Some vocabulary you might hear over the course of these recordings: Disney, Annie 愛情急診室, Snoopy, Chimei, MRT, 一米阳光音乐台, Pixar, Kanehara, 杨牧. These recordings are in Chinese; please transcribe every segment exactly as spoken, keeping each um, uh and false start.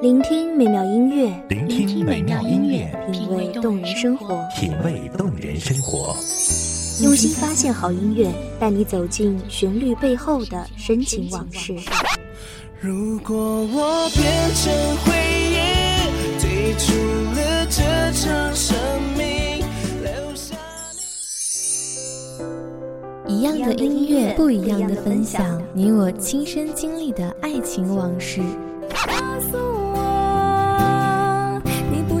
聆听美妙音乐，聆听美妙音乐，品味动人生活，品味动人生活。用心发现好音乐，带你走进旋律背后的深情往事。如果我变成回忆，退出了这场生命，留下一样的音乐，不一样的分享，你我亲身经历的爱情往事。告诉我，你不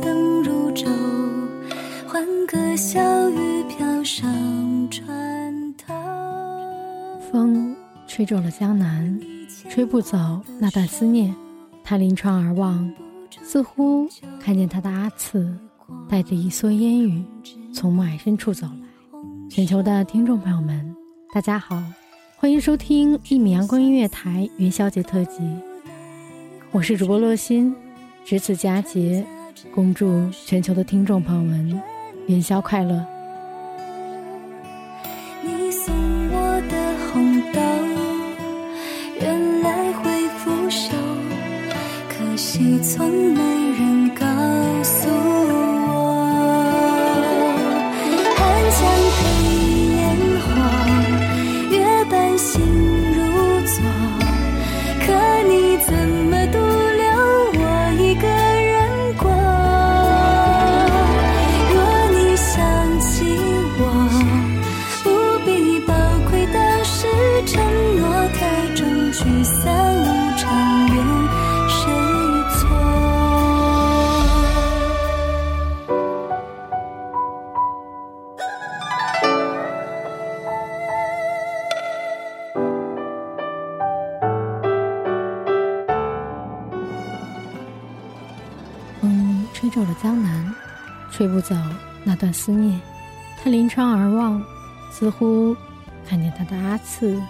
灯如昼，欢歌笑语飘上船头。风吹皱了江南，吹不走那段思念。他临窗而望，似乎看见他的阿次带着一蓑烟雨从暮霭深处走来。全球的听众朋友们，大家好，欢迎收听一米阳光音乐台元宵节特辑，我是主播洛欣。值此佳节，恭祝全球的听众朋友们元宵快乐。你送我的红豆原来会腐朽，可惜从没人告诉我。寒江配烟火，月半心如昨，可你怎么独留我一个人。聚散无常，怨谁错？风吹皱了江南，吹不走那段思念。他临窗而望，似乎看见他的阿次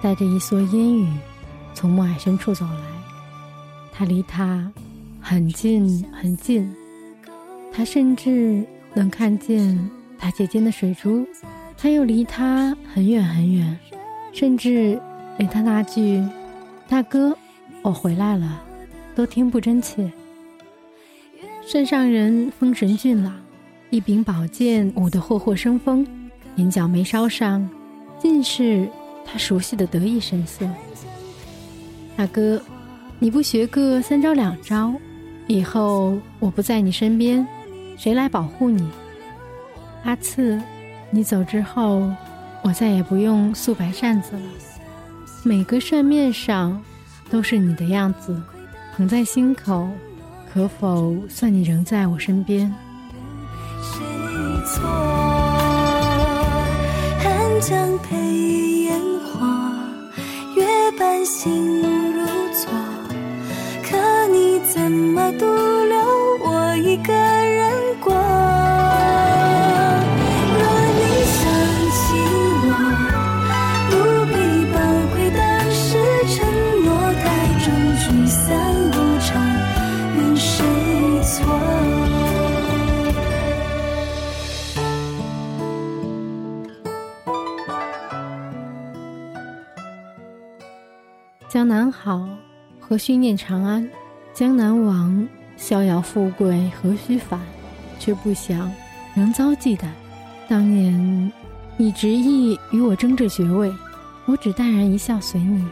带着一蓑烟雨从暮霭深处走来。他离他很近很近，他甚至能看见他结晶的水珠。他又离他很远很远，甚至连他那句大哥我回来了都听不真切。圣上人风神俊朗，一柄宝剑舞得霍霍生风，眼角眉梢上尽是他熟悉的得意神色。大哥，你不学个三招两招，以后我不在你身边，谁来保护你？阿次，你走之后，我再也不用素白扇子了。每个扇面上都是你的样子，捧在心口，可否算你仍在我身边？谁错？寒江配烟火，月半心。可你怎么独留我一个人过？若你想起我，不必宝贵的是承诺，太重聚散无常，怨谁错？江南好，何须念长安？江南王，逍遥富贵何须返？却不想仍遭忌惮。当年你执意与我争这爵位，我只淡然一笑随你，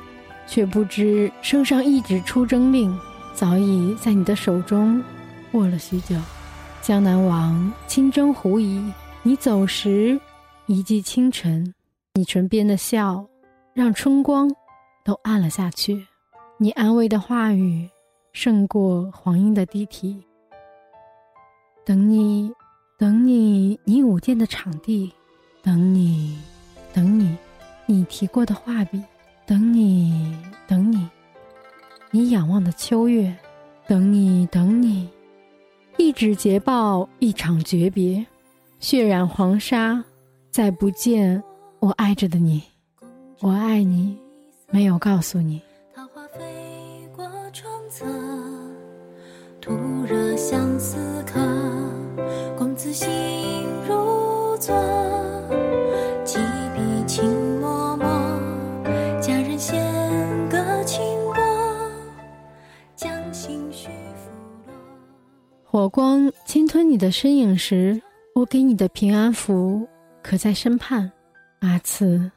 却不知圣上一纸出征令早已在你的手中握了许久。江南王亲征狐疑，你走时一骑清晨，你唇边的笑让春光都暗了下去，你安慰的话语胜过黄莺的低啼。等你等你你舞剑的场地，等你等你你提过的画笔，等你等你你仰望的秋月，等你等你一纸捷报，一场诀别，血染黄沙，再不见我爱着的你。我爱你没有告诉你。桃花飞过窗侧，徒惹相思客，公子心如昨，几笔情脉脉，佳人弦歌轻拨，将心绪拂落。火光侵吞你的身影时，我给你的平安符可在身畔。阿刺，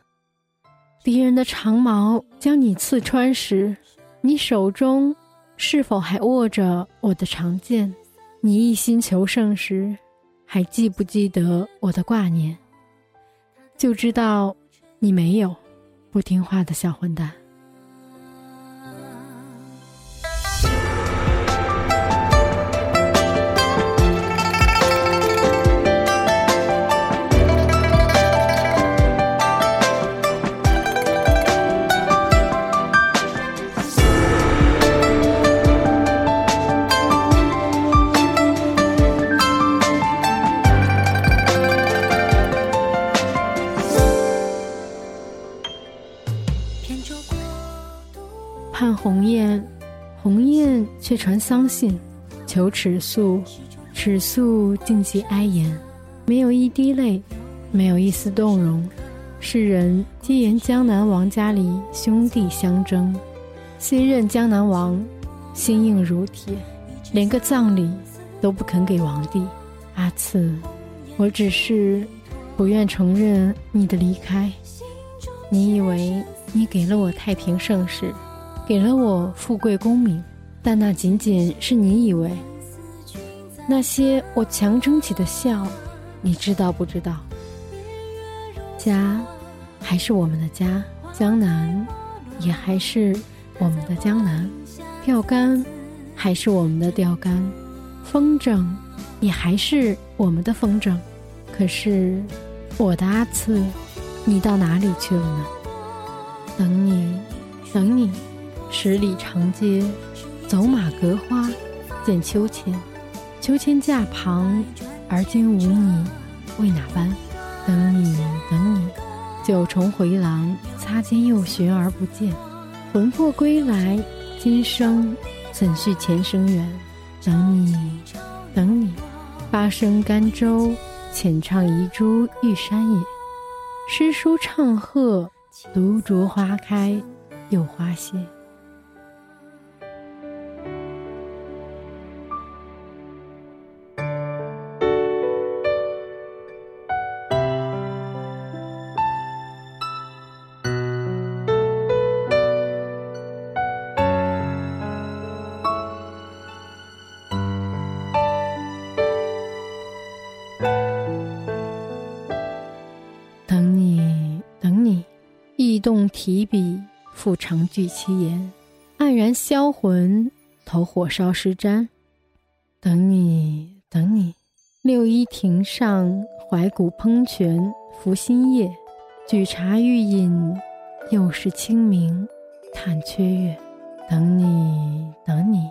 敌人的长矛将你刺穿时，你手中是否还握着我的长剑？你一心求胜时，还记不记得我的挂念？就知道你没有，不听话的小混蛋。盼鸿雁，鸿雁却传丧信，求尺素，尺素静寂哀言，没有一滴泪，没有一丝动容。世人皆言江南王家里兄弟相争，新任江南王心硬如铁，连个葬礼都不肯给王帝。阿刺，我只是不愿承认你的离开。你以为你给了我太平盛世，给了我富贵功名，但那仅仅是你以为。那些我强撑起的笑，你知道不知道？家还是我们的家，江南也还是我们的江南，钓竿还是我们的钓竿，风筝也还是我们的风筝。可是我的阿刺，你到哪里去了呢？等你等你十里长街，走马隔花，见秋千，秋千架旁，而今无你为哪般？等你等你九重回廊，擦肩又寻而不见，魂魄归来，今生怎续前生缘？等你等你八声甘州，浅唱遗珠玉山也，诗书唱和，独酌花开又花谢。动提笔复长句七言，黯然销魂，投火烧尸毡。等你等你六一亭上，怀古烹泉拂新叶，举茶欲饮，又是清明叹缺月。等你等你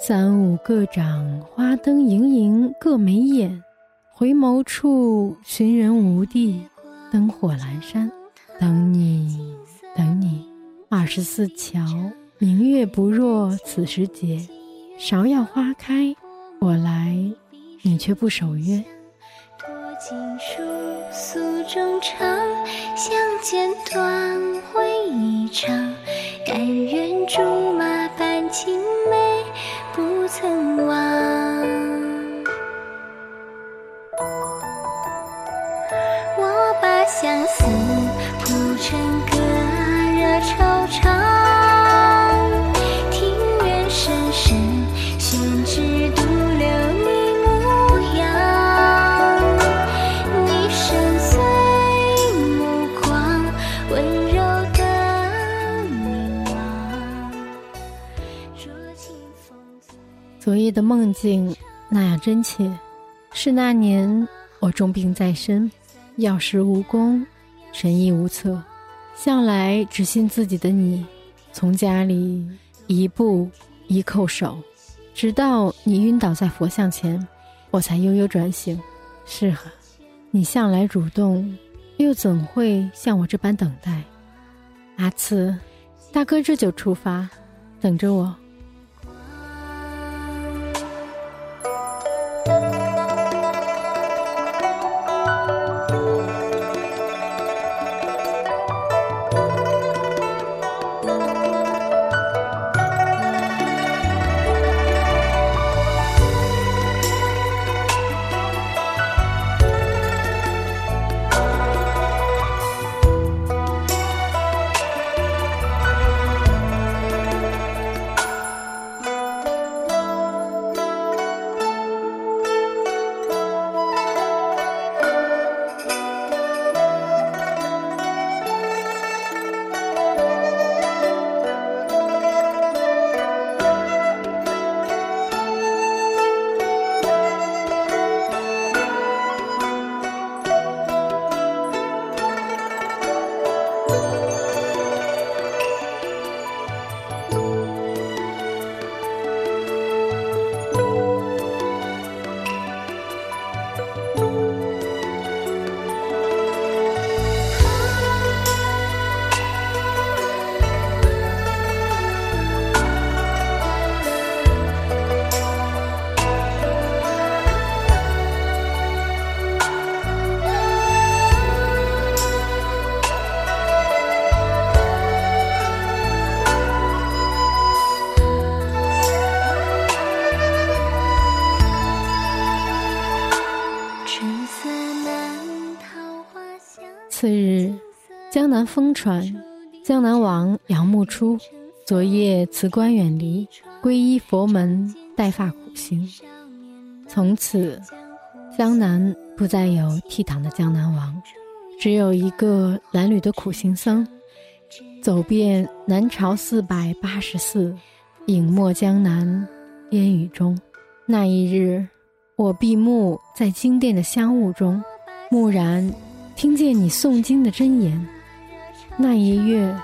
三五各掌，花灯盈盈各眉眼，回眸处寻人无地，灯火阑珊。等你等你二十四桥，明月不若此时节，芍药花开我来，你却不守约。托锦书诉衷肠，相见短会一场，但愿所谓的梦境那样真切，是那年我重病在身，药石无功，神医无策，向来只信自己的你，从家里一步一叩首，直到你晕倒在佛像前，我才悠悠转醒。是啊，你向来主动，又怎会像我这般等待？阿次，大哥这就出发，等着我。次日，江南风传，江南王杨牧出。昨夜辞官远离，皈依佛门，带发苦行。从此，江南不再有倜傥的江南王，只有一个褴褛的苦行僧，走遍南朝四百八十寺，隐没江南烟雨中。那一日，我闭目在经殿的香雾中，蓦然听见你诵经的真言。那一月，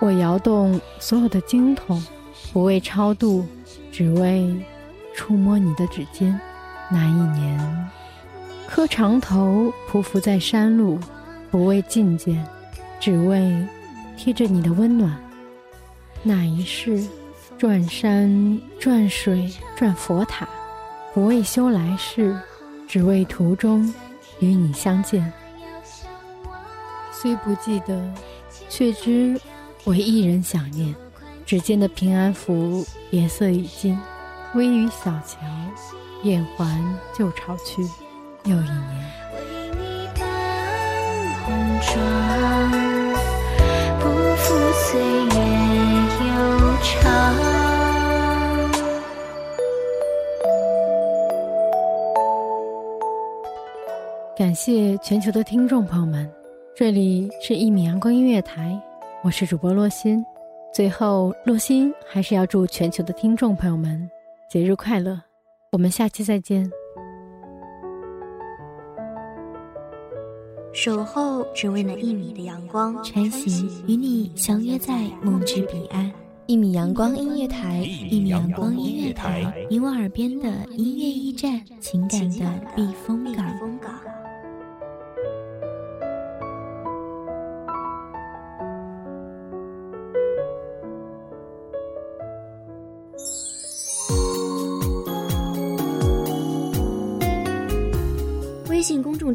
我摇动所有的经筒，不为超度，只为触摸你的指尖。那一年，磕长头匍匐在山路，不为觐见，只为贴着你的温暖。那一世，转山转水转佛塔，不为修来世，只为途中与你相见。虽不记得，却知为一人想念。指尖的平安符，别色已尽，微雨小桥，雁还旧巢去。又一年，为你伴红妆，不负岁月悠长。感谢全球的听众朋友们，这里是一米阳光音乐台，我是主播洛欣。最后，洛欣还是要祝全球的听众朋友们节日快乐，我们下期再见。守候只为那一米的阳光，穿行与你相约在梦之彼岸。一米阳光音乐台，一米阳光音乐台，你我耳边的音乐驿站，情感的避风港。微信公众